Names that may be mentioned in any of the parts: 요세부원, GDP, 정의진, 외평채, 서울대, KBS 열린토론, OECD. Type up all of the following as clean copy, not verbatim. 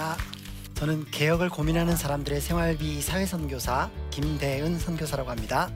안녕하십니까. 저는 개혁을 고민하는 사람들의 생활비 사회선교사 김대은 선교사라고 합니다.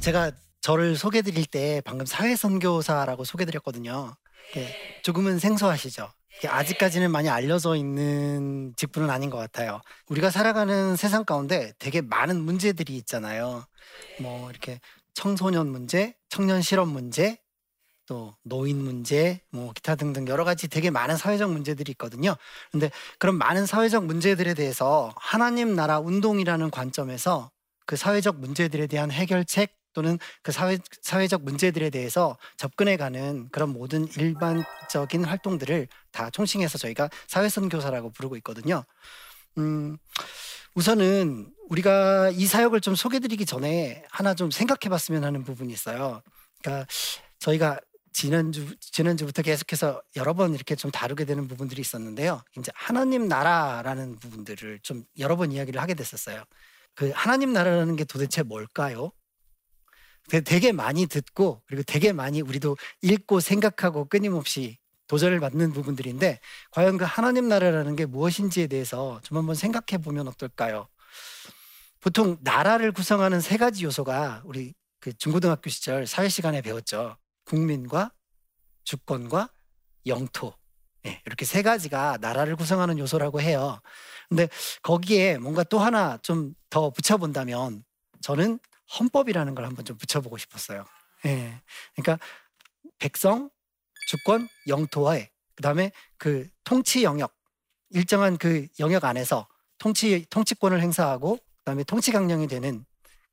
제가 저를 소개드릴 때 방금 사회선교사라고 소개드렸거든요. 조금은 생소하시죠? 아직까지는 많이 알려져 있는 직분은 아닌 것 같아요. 우리가 살아가는 세상 가운데 되게 많은 문제들이 있잖아요. 뭐 이렇게 청소년 문제, 청년 실업 문제, 또 노인 문제, 뭐 기타 등등 여러 가지 되게 많은 사회적 문제들이 있거든요. 그런데 그런 많은 사회적 문제들에 대해서 하나님 나라 운동이라는 관점에서 그 사회적 문제들에 대한 해결책 또는 그 사회적 문제들에 대해서 접근해가는 그런 모든 일반적인 활동들을 다 총칭해서 저희가 사회선교사라고 부르고 있거든요. 우선은 우리가 이 사역을 좀 소개드리기 전에 하나 좀 생각해봤으면 하는 부분이 있어요. 그러니까 저희가 지난주부터 계속해서 여러 번 이렇게 좀 다루게 되는 부분들이 있었는데요. 이제 하나님 나라라는 부분들을 좀 여러 번 이야기를 하게 됐었어요. 그 하나님 나라라는 게 도대체 뭘까요? 되게 많이 듣고 그리고 되게 많이 우리도 읽고 생각하고 끊임없이 도전을 받는 부분들인데, 과연 그 하나님 나라라는 게 무엇인지에 대해서 좀 한번 생각해 보면 어떨까요? 보통 나라를 구성하는 세 가지 요소가 우리 그 중고등학교 시절 사회 시간에 배웠죠. 국민과 주권과 영토. 이렇게 세 가지가 나라를 구성하는 요소라고 해요. 근데 거기에 뭔가 또 하나 좀 더 붙여본다면 저는 헌법이라는 걸 한번 좀 붙여보고 싶었어요. 예. 그러니까 백성, 주권, 영토와의 그 다음에 그 통치 영역, 일정한 그 영역 안에서 통치권을 행사하고 그 다음에 통치 강령이 되는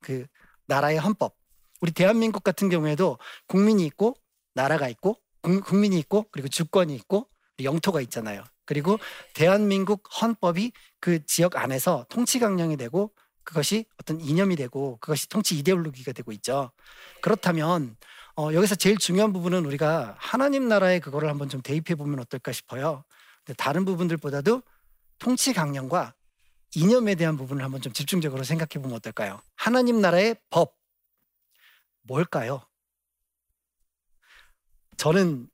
그 나라의 헌법. 우리 대한민국 같은 경우에도 국민이 있고 나라가 있고 국민이 있고 그리고 주권이 있고 영토가 있잖아요. 그리고 대한민국 헌법이 그 지역 안에서 통치 강령이 되고 그것이 어떤 이념이 되고 그것이 통치 이데올로기가 되고 있죠. 그렇다면 여기서 제일 중요한 부분은 우리가 하나님 나라에 그거를 한번 좀 대입해 보면 어떨까 싶어요. 근데 다른 부분들보다도 통치 강령과 이념에 대한 부분을 한번 좀 집중적으로 생각해 보면 어떨까요? 하나님 나라의 법 뭘까요? 저는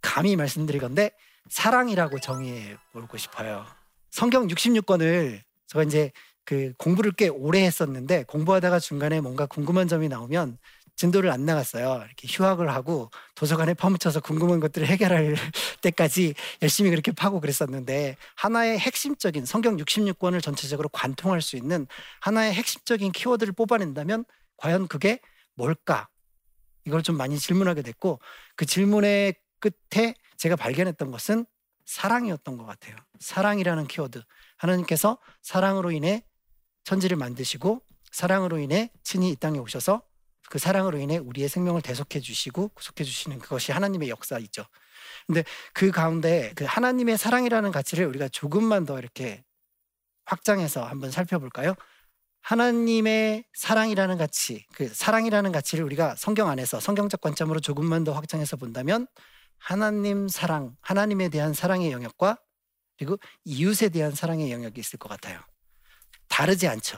감히 말씀드릴 건데 사랑이라고 정의해 보고 싶어요. 성경 66권을 제가 이제 그 공부를 꽤 오래 했었는데, 공부하다가 중간에 뭔가 궁금한 점이 나오면 진도를 안 나갔어요. 이렇게 휴학을 하고 도서관에 파묻혀서 궁금한 것들을 해결할 때까지 열심히 그렇게 파고 그랬었는데, 하나의 핵심적인 성경 66권을 전체적으로 관통할 수 있는 하나의 핵심적인 키워드를 뽑아낸다면 과연 그게 뭘까? 이걸 좀 많이 질문하게 됐고, 그 질문에 끝에 제가 발견했던 것은 사랑이었던 것 같아요. 사랑이라는 키워드. 하나님께서 사랑으로 인해 천지를 만드시고 사랑으로 인해 친히 이 땅에 오셔서 그 사랑으로 인해 우리의 생명을 대속해 주시고 구속해 주시는 그것이 하나님의 역사이죠. 근데 그 가운데 그 하나님의 사랑이라는 가치를 우리가 조금만 더 이렇게 확장해서 한번 살펴볼까요? 하나님의 사랑이라는 가치, 그 사랑이라는 가치를 우리가 성경 안에서 성경적 관점으로 조금만 더 확장해서 본다면 하나님 사랑, 하나님에 대한 사랑의 영역과 그리고 이웃에 대한 사랑의 영역이 있을 것 같아요. 다르지 않죠?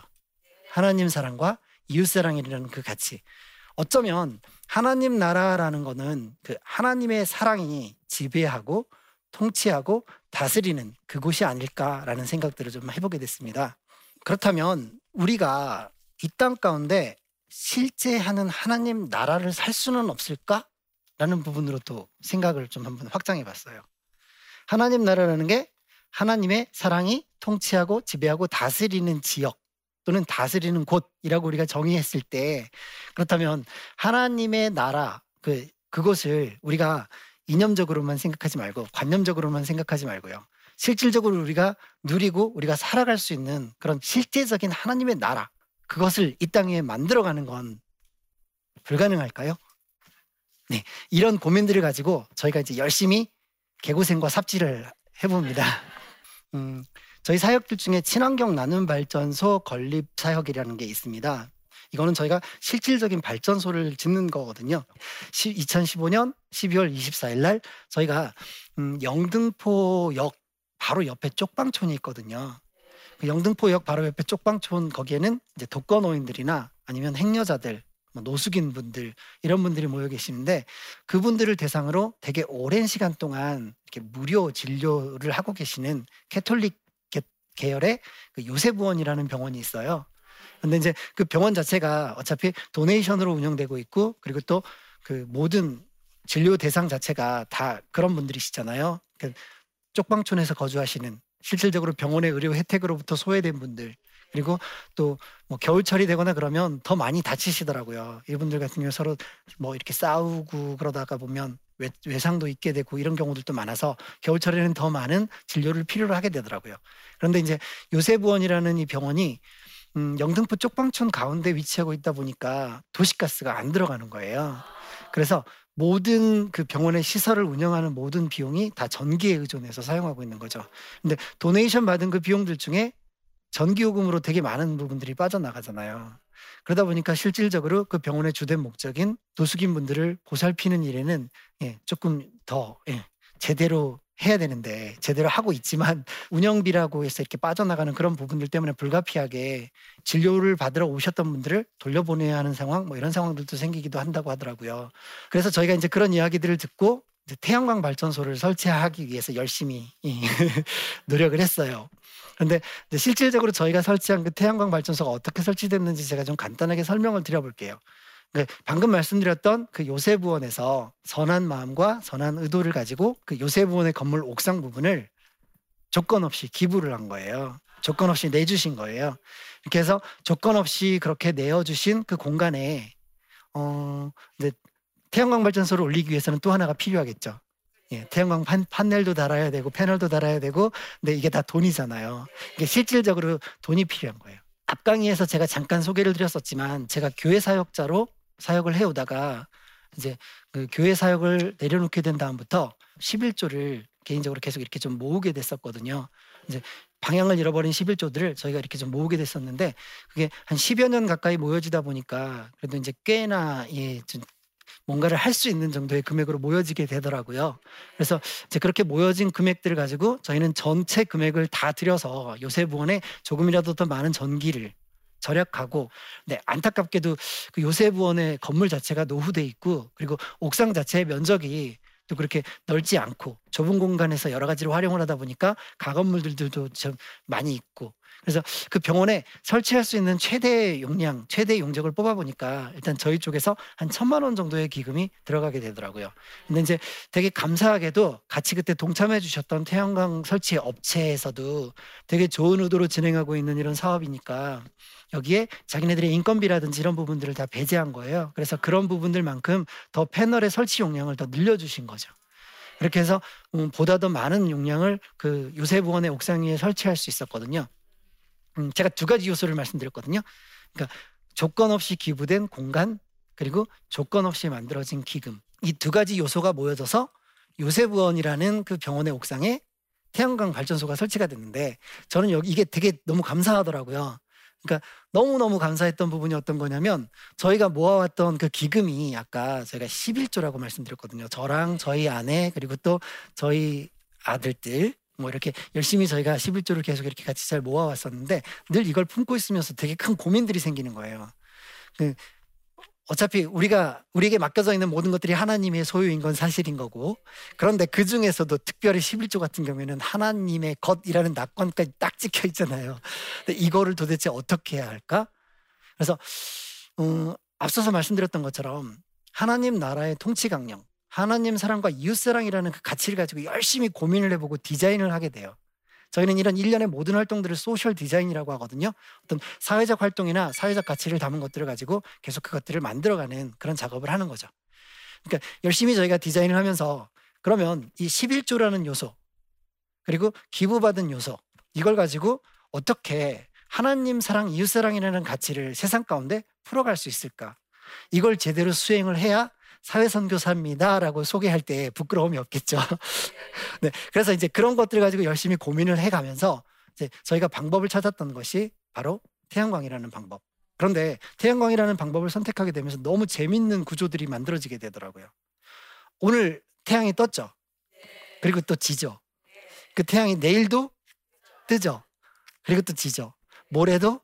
하나님 사랑과 이웃 사랑이라는 그 가치. 어쩌면 하나님 나라라는 거는 그 하나님의 사랑이 지배하고 통치하고 다스리는 그곳이 아닐까라는 생각들을 좀 해보게 됐습니다. 그렇다면 우리가 이 땅 가운데 실제 하는 하나님 나라를 살 수는 없을까? 라는 부분으로 또 생각을 좀 한번 확장해 봤어요. 하나님 나라라는 게 하나님의 사랑이 통치하고 지배하고 다스리는 지역 또는 다스리는 곳이라고 우리가 정의했을 때, 그렇다면 하나님의 나라 그것을 우리가 이념적으로만 생각하지 말고 관념적으로만 생각하지 말고요. 실질적으로 우리가 누리고 우리가 살아갈 수 있는 그런 실제적인 하나님의 나라, 그것을 이 땅 위에 만들어가는 건 불가능할까요? 네, 이런 고민들을 가지고 저희가 이제 열심히 개고생과 삽질을 해봅니다. 저희 사역들 중에 친환경 나눔 발전소 건립 사역이라는 게 있습니다. 이거는 저희가 실질적인 발전소를 짓는 거거든요. 2015년 12월 24일 날 저희가 영등포역 바로 옆에 쪽방촌이 있거든요. 그 영등포역 바로 옆에 쪽방촌, 거기에는 이제 독거노인들이나 아니면 행여자들, 노숙인 분들, 이런 분들이 모여 계시는데, 그분들을 대상으로 되게 오랜 시간 동안 이렇게 무료 진료를 하고 계시는 캐톨릭 계열의 그 요세부원이라는 병원이 있어요. 근데 이제 그 병원 자체가 어차피 도네이션으로 운영되고 있고, 그리고 또 그 모든 진료 대상 자체가 다 그런 분들이시잖아요. 그러니까 쪽방촌에서 거주하시는, 실질적으로 병원의 의료 혜택으로부터 소외된 분들, 그리고 또 뭐 겨울철이 되거나 그러면 더 많이 다치시더라고요. 이분들 같은 경우 서로 뭐 이렇게 싸우고 그러다가 보면 외상도 있게 되고 이런 경우들도 많아서 겨울철에는 더 많은 진료를 필요로 하게 되더라고요. 그런데 이제 요세부원이라는 이 병원이 영등포 쪽방촌 가운데 위치하고 있다 보니까 도시가스가 안 들어가는 거예요. 그래서 모든 그 병원의 시설을 운영하는 모든 비용이 다 전기에 의존해서 사용하고 있는 거죠. 근데 도네이션 받은 그 비용들 중에 전기요금으로 되게 많은 부분들이 빠져나가잖아요. 그러다 보니까 실질적으로 그 병원의 주된 목적인 노숙인 분들을 보살피는 일에는 조금 더 제대로 해야 되는데, 제대로 하고 있지만 운영비라고 해서 이렇게 빠져나가는 그런 부분들 때문에 불가피하게 진료를 받으러 오셨던 분들을 돌려보내야 하는 상황, 뭐 이런 상황들도 생기기도 한다고 하더라고요. 그래서 저희가 이제 그런 이야기들을 듣고 태양광 발전소를 설치하기 위해서 열심히 노력을 했어요. 그런데 실질적으로 저희가 설치한 그 태양광 발전소가 어떻게 설치됐는지 제가 좀 간단하게 설명을 드려볼게요. 방금 말씀드렸던 그 요세부원에서 선한 마음과 선한 의도를 가지고 그 요세부원의 건물 옥상 부분을 조건 없이 기부를 한 거예요. 조건 없이 내주신 거예요. 이렇게 해서 조건 없이 그렇게 내어주신 그 공간에 이제 태양광 발전소를 올리기 위해서는 또 하나가 필요하겠죠. 예, 태양광 판넬도 달아야 되고 패널도 달아야 되고, 근데 이게 다 돈이잖아요. 이게 실질적으로 돈이 필요한 거예요. 앞 강의에서 제가 잠깐 소개를 드렸었지만, 제가 교회 사역자로 사역을 해오다가 이제 그 교회 사역을 내려놓게 된 다음부터 11조를 개인적으로 계속 이렇게 좀 모으게 됐었거든요. 이제 방향을 잃어버린 11조들을 저희가 이렇게 좀 모으게 됐었는데, 그게 한 10여 년 가까이 모여지다 보니까 그래도 이제 꽤나 좀 뭔가를 할 수 있는 정도의 금액으로 모여지게 되더라고요. 그래서 이제 그렇게 모여진 금액들을 가지고 저희는 전체 금액을 다 들여서 요세부원에 조금이라도 더 많은 전기를 절약하고, 네, 안타깝게도 그 요세부원의 건물 자체가 노후돼 있고, 그리고 옥상 자체의 면적이 또 그렇게 넓지 않고 좁은 공간에서 여러 가지로 활용을 하다 보니까 가건물들도 좀 많이 있고, 그래서 그 병원에 설치할 수 있는 최대의 용량, 최대의 용적을 뽑아보니까 일단 저희 쪽에서 한 1,000만 원 정도의 기금이 들어가게 되더라고요. 근데 이제 되게 감사하게도 같이 그때 동참해 주셨던 태양광 설치 업체에서도 되게 좋은 의도로 진행하고 있는 이런 사업이니까 여기에 자기네들의 인건비라든지 이런 부분들을 다 배제한 거예요. 그래서 그런 부분들만큼 더 패널의 설치 용량을 더 늘려주신 거죠. 그렇게 해서 보다 더 많은 용량을 그 요세부원의 옥상 위에 설치할 수 있었거든요. 제가 두 가지 요소를 말씀드렸거든요. 그러니까 조건 없이 기부된 공간, 그리고 조건 없이 만들어진 기금, 이 두 가지 요소가 모여져서 요세부원이라는 그 병원의 옥상에 태양광 발전소가 설치가 됐는데, 저는 여기 이게 되게 너무 감사하더라고요. 그러니까 너무너무 감사했던 부분이 어떤 거냐면, 저희가 모아왔던 그 기금이 아까 저희가 11조라고 말씀드렸거든요. 저랑 저희 아내, 그리고 또 저희 아들들, 뭐 이렇게 열심히 저희가 11조를 계속 이렇게 같이 잘 모아왔었는데, 늘 이걸 품고 있으면서 되게 큰 고민들이 생기는 거예요. 어차피 우리에게 맡겨져 있는 모든 것들이 하나님의 소유인 건 사실인 거고, 그런데 그 중에서도 특별히 11조 같은 경우에는 하나님의 것이라는 낙관까지 딱 찍혀 있잖아요. 근데 이거를 도대체 어떻게 해야 할까? 그래서 앞서서 말씀드렸던 것처럼 하나님 나라의 통치 강령, 하나님 사랑과 이웃사랑이라는 그 가치를 가지고 열심히 고민을 해보고 디자인을 하게 돼요. 저희는 이런 일련의 모든 활동들을 소셜 디자인이라고 하거든요. 어떤 사회적 활동이나 사회적 가치를 담은 것들을 가지고 계속 그것들을 만들어가는 그런 작업을 하는 거죠. 그러니까 열심히 저희가 디자인을 하면서 그러면 이 11조라는 요소 그리고 기부받은 요소 이걸 가지고 어떻게 하나님 사랑, 이웃사랑이라는 가치를 세상 가운데 풀어갈 수 있을까? 이걸 제대로 수행을 해야 사회선교사입니다 라고 소개할 때 부끄러움이 없겠죠. 네, 그래서 이제 그런 것들을 가지고 열심히 고민을 해가면서 이제 저희가 방법을 찾았던 것이 바로 태양광이라는 방법. 그런데 태양광이라는 방법을 선택하게 되면서 너무 재밌는 구조들이 만들어지게 되더라고요. 오늘 태양이 떴죠. 그리고 또 지죠. 그 태양이 내일도 뜨죠. 그리고 또 지죠. 모레도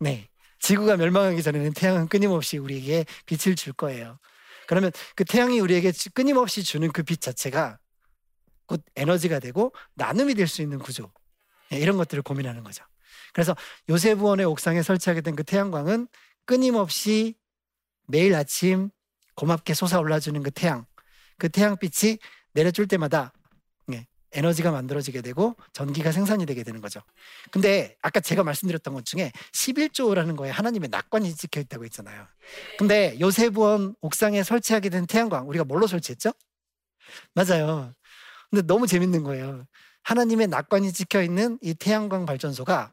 네, 지구가 멸망하기 전에는 태양은 끊임없이 우리에게 빛을 줄 거예요. 그러면 그 태양이 우리에게 끊임없이 주는 그 빛 자체가 곧 에너지가 되고 나눔이 될 수 있는 구조, 네, 이런 것들을 고민하는 거죠. 그래서 요세부원의 옥상에 설치하게 된 그 태양광은 끊임없이 매일 아침 고맙게 솟아올라주는 그 태양, 그 태양빛이 내려줄 때마다 에너지가 만들어지게 되고 전기가 생산이 되게 되는 거죠. 근데 아까 제가 말씀드렸던 것 중에 11조라는 거에 하나님의 낙관이 찍혀 있다고 했잖아요. 근데 요세부원 옥상에 설치하게 된 태양광, 우리가 뭘로 설치했죠? 맞아요. 근데 너무 재밌는 거예요. 하나님의 낙관이 찍혀 있는 이 태양광 발전소가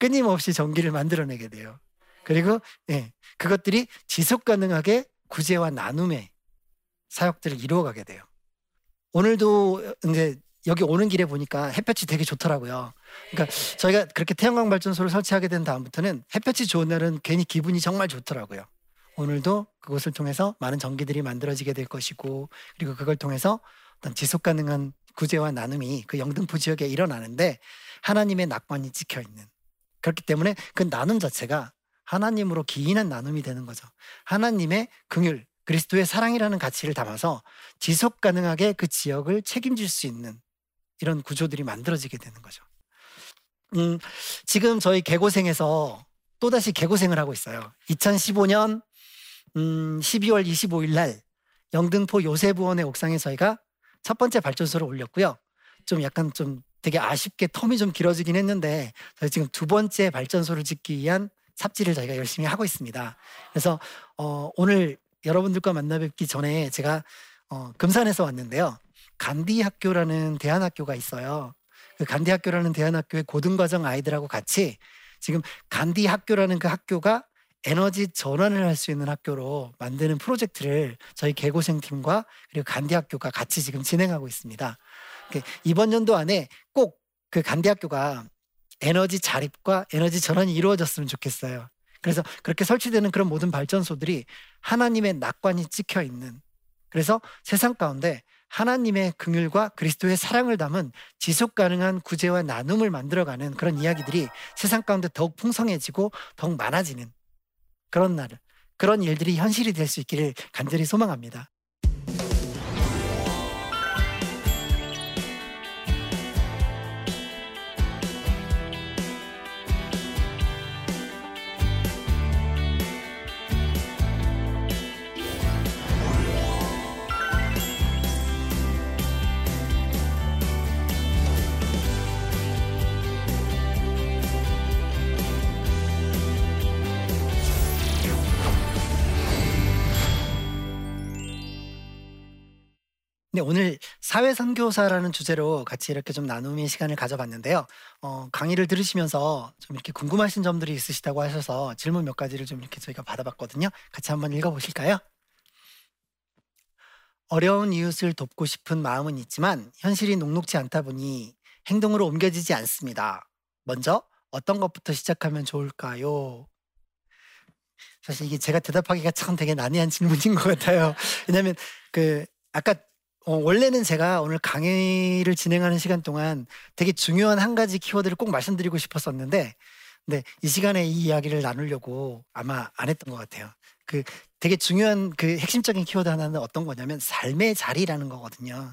끊임없이 전기를 만들어내게 돼요. 그리고 예, 그것들이 지속가능하게 구제와 나눔의 사역들을 이루어가게 돼요. 오늘도 이제 여기 오는 길에 보니까 햇볕이 되게 좋더라고요. 그러니까 저희가 그렇게 태양광 발전소를 설치하게 된 다음부터는 햇볕이 좋은 날은 괜히 기분이 정말 좋더라고요. 오늘도 그것을 통해서 많은 전기들이 만들어지게 될 것이고, 그리고 그걸 통해서 어떤 지속가능한 구제와 나눔이 그 영등포 지역에 일어나는데 하나님의 낙관이 찍혀있는, 그렇기 때문에 그 나눔 자체가 하나님으로 기인한 나눔이 되는 거죠. 하나님의 긍휼, 그리스도의 사랑이라는 가치를 담아서 지속가능하게 그 지역을 책임질 수 있는 이런 구조들이 만들어지게 되는 거죠. 지금 저희 개고생에서 또다시 개고생을 하고 있어요. 2015년 12월 25일 날 영등포 요세부원의 옥상에 저희가 첫 번째 발전소를 올렸고요. 좀 약간 좀 되게 아쉽게 텀이 좀 길어지긴 했는데 저희 지금 두 번째 발전소를 짓기 위한 삽질을 저희가 열심히 하고 있습니다. 그래서 오늘 여러분들과 만나 뵙기 전에 제가 금산에서 왔는데요. 간디 학교라는 대안학교가 있어요. 그 간디 학교라는 대안학교의 고등과정 아이들하고 같이 지금 간디 학교라는 그 학교가 에너지 전환을 할 수 있는 학교로 만드는 프로젝트를 저희 개고생팀과 그리고 간디 학교가 같이 지금 진행하고 있습니다. 이번 연도 안에 꼭 그 간디 학교가 에너지 자립과 에너지 전환이 이루어졌으면 좋겠어요. 그래서 그렇게 설치되는 그런 모든 발전소들이 하나님의 낙관이 찍혀있는, 그래서 세상 가운데 하나님의 긍휼과 그리스도의 사랑을 담은 지속가능한 구제와 나눔을 만들어가는 그런 이야기들이 세상 가운데 더욱 풍성해지고 더욱 많아지는 그런 날, 그런 일들이 현실이 될 수 있기를 간절히 소망합니다. 오늘 사회선교사라는 주제로 같이 이렇게 좀 나눔의 시간을 가져봤는데요. 강의를 들으시면서 좀 이렇게 궁금하신 점들이 있으시다고 하셔서 질문 몇 가지를 좀 이렇게 저희가 받아봤거든요. 같이 한번 읽어보실까요? 어려운 이웃을 돕고 싶은 마음은 있지만 현실이 녹록지 않다 보니 행동으로 옮겨지지 않습니다. 먼저 어떤 것부터 시작하면 좋을까요? 사실 이게 제가 대답하기가 참 되게 난해한 질문인 것 같아요. 왜냐하면 그 아까 원래는 제가 오늘 강의를 진행하는 시간 동안 되게 중요한 한 가지 키워드를 꼭 말씀드리고 싶었었는데, 근데 이 시간에 이 이야기를 나누려고 아마 안 했던 것 같아요. 그 되게 중요한 그 핵심적인 키워드 하나는 어떤 거냐면 삶의 자리라는 거거든요.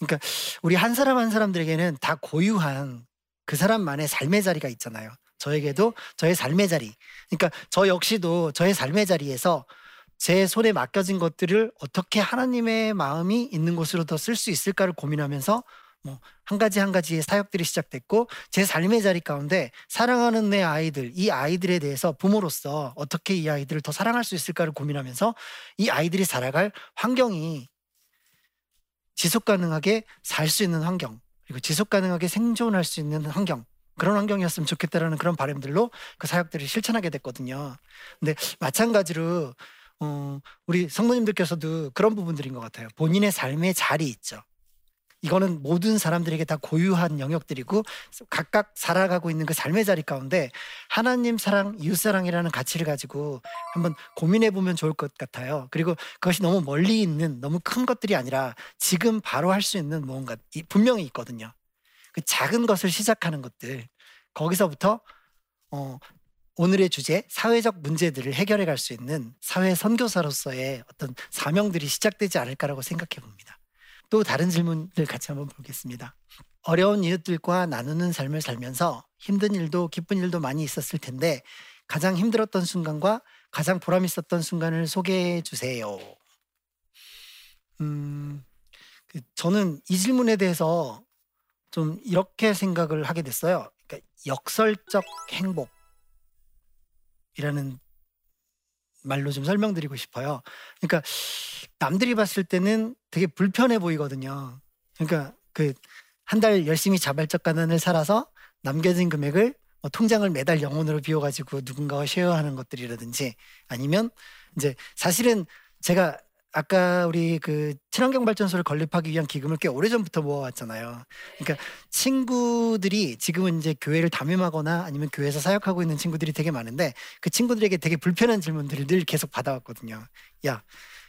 그러니까 우리 한 사람 한 사람들에게는 다 고유한 그 사람만의 삶의 자리가 있잖아요. 저에게도 저의 삶의 자리. 그러니까 저 역시도 저의 삶의 자리에서 제 손에 맡겨진 것들을 어떻게 하나님의 마음이 있는 곳으로 더 쓸 수 있을까를 고민하면서 한 가지의 사역들이 시작됐고, 제 삶의 자리 가운데 사랑하는 내 아이들, 이 아이들에 대해서 부모로서 어떻게 이 아이들을 더 사랑할 수 있을까를 고민하면서 이 아이들이 살아갈 환경이 지속가능하게 살 수 있는 환경, 그리고 지속가능하게 생존할 수 있는 환경, 그런 환경이었으면 좋겠다라는 그런 바람들로 그 사역들을 실천하게 됐거든요. 근데 마찬가지로 우리 성도님들께서도 그런 부분들인 것 같아요. 본인의 삶의 자리 있죠. 이거는 모든 사람들에게 다 고유한 영역들이고, 각각 살아가고 있는 그 삶의 자리 가운데 하나님 사랑, 이웃사랑이라는 가치를 가지고 한번 고민해보면 좋을 것 같아요. 그리고 그것이 너무 멀리 있는 너무 큰 것들이 아니라 지금 바로 할 수 있는 뭔가 분명히 있거든요. 그 작은 것을 시작하는 것들, 거기서부터 오늘의 주제, 사회적 문제들을 해결해 갈 수 있는 사회 선교사로서의 어떤 사명들이 시작되지 않을까라고 생각해 봅니다. 또 다른 질문들 같이 한번 보겠습니다. 어려운 이웃들과 나누는 삶을 살면서 힘든 일도 기쁜 일도 많이 있었을 텐데, 가장 힘들었던 순간과 가장 보람 있었던 순간을 소개해 주세요. 저는 이 질문에 대해서 좀 이렇게 생각을 하게 됐어요. 그러니까 역설적 행복이라는 말로 좀 설명드리고 싶어요. 그러니까 남들이 봤을 때는 되게 불편해 보이거든요. 그러니까 그 한 달 열심히 자발적 가난을 살아서 남겨진 금액을 통장을 매달 영혼으로 비워가지고 누군가와 쉐어하는 것들이라든지, 아니면 이제 사실은 제가 아까 우리 그 친환경 발전소를 건립하기 위한 기금을 꽤 오래전부터 모아왔잖아요. 그러니까 친구들이 지금은 이제 교회를 담임하거나 아니면 교회에서 사역하고 있는 친구들이 되게 많은데, 그 친구들에게 되게 불편한 질문들을 늘 계속 받아왔거든요. 야,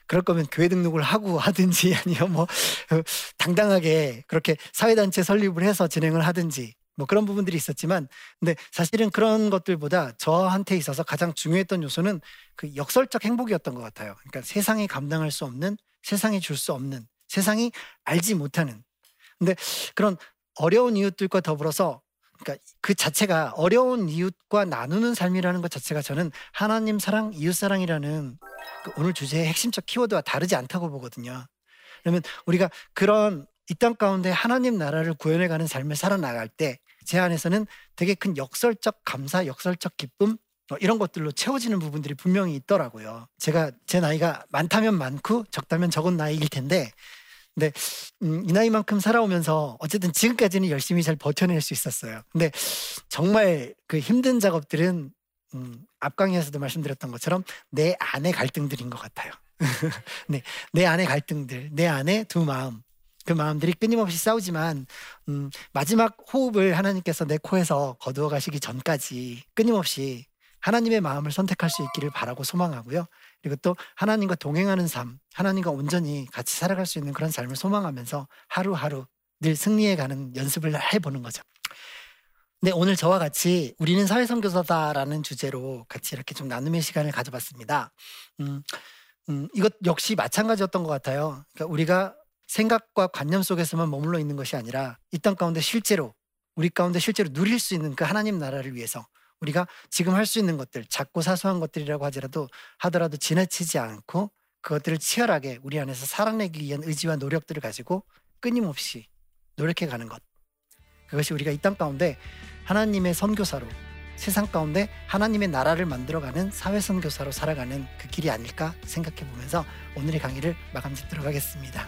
그럴 거면 교회 등록을 하고 하든지, 아니면 뭐 당당하게 그렇게 사회단체 설립을 해서 진행을 하든지, 뭐 그런 부분들이 있었지만, 근데 사실은 그런 것들보다 저한테 있어서 가장 중요했던 요소는 그 역설적 행복이었던 것 같아요. 그러니까 세상이 감당할 수 없는, 세상이 줄 수 없는, 세상이 알지 못하는, 근데 그런 어려운 이웃들과 더불어서, 그러니까 그 자체가 어려운 이웃과 나누는 삶이라는 것 자체가 저는 하나님 사랑, 이웃 사랑이라는 그 오늘 주제의 핵심적 키워드와 다르지 않다고 보거든요. 그러면 우리가 그런 이 땅 가운데 하나님 나라를 구현해가는 삶을 살아나갈 때 제 안에서는 되게 큰 역설적 감사, 역설적 기쁨, 이런 것들로 채워지는 부분들이 분명히 있더라고요. 제가 제 나이가 많다면 많고 적다면 적은 나이일 텐데, 근데 이 나이만큼 살아오면서 어쨌든 지금까지는 열심히 잘 버텨낼 수 있었어요. 근데 정말 그 힘든 작업들은 앞강의에서도 말씀드렸던 것처럼 내 안의 갈등들인 것 같아요. 네, 내 안의 갈등들, 내 안의 두 마음, 그 마음들이 끊임없이 싸우지만 마지막 호흡을 하나님께서 내 코에서 거두어 가시기 전까지 끊임없이 하나님의 마음을 선택할 수 있기를 바라고 소망하고요. 그리고 또 하나님과 동행하는 삶, 하나님과 온전히 같이 살아갈 수 있는 그런 삶을 소망하면서 하루하루 늘 승리해가는 연습을 해보는 거죠. 네, 오늘 저와 같이 우리는 사회선교사다라는 주제로 같이 이렇게 좀 나눔의 시간을 가져봤습니다. 이것 역시 마찬가지였던 것 같아요. 그러니까 우리가 생각과 관념 속에서만 머물러 있는 것이 아니라 이 땅 가운데 실제로, 우리 가운데 실제로 누릴 수 있는 그 하나님 나라를 위해서 우리가 지금 할 수 있는 것들, 작고 사소한 것들이라고 하더라도 지나치지 않고 그것들을 치열하게 우리 안에서 살아내기 위한 의지와 노력들을 가지고 끊임없이 노력해 가는 것, 그것이 우리가 이 땅 가운데 하나님의 선교사로, 세상 가운데 하나님의 나라를 만들어가는 사회선교사로 살아가는 그 길이 아닐까 생각해 보면서 오늘의 강의를 마감 짓도록 하겠습니다.